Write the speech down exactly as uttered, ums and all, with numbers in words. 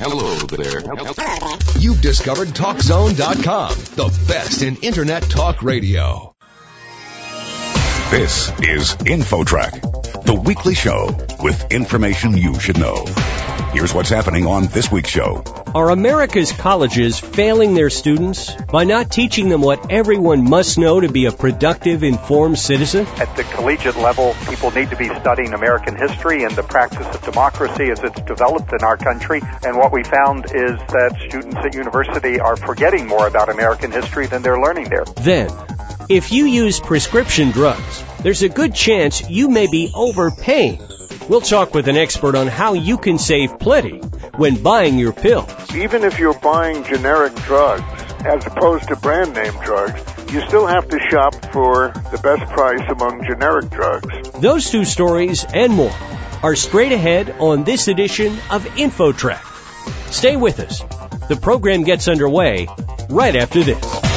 Hello there. You've discovered TalkZone dot com, the best in internet talk radio. This is InfoTrack, the weekly show with information you should know. Here's what's happening on this week's show. Are America's colleges failing their students by not teaching them what everyone must know to be a productive, informed citizen? At the collegiate level, people need to be studying American history and the practice of democracy as it's developed in our country. And what we found is that students at university are forgetting more about American history than they're learning there. Then, if you use prescription drugs, there's a good chance you may be overpaying. We'll talk with an expert on how you can save plenty when buying your pills. Even if you're buying generic drugs as opposed to brand name drugs, you still have to shop for the best price among generic drugs. Those two stories and more are straight ahead on this edition of InfoTrack. Stay with us. The program gets underway right after this.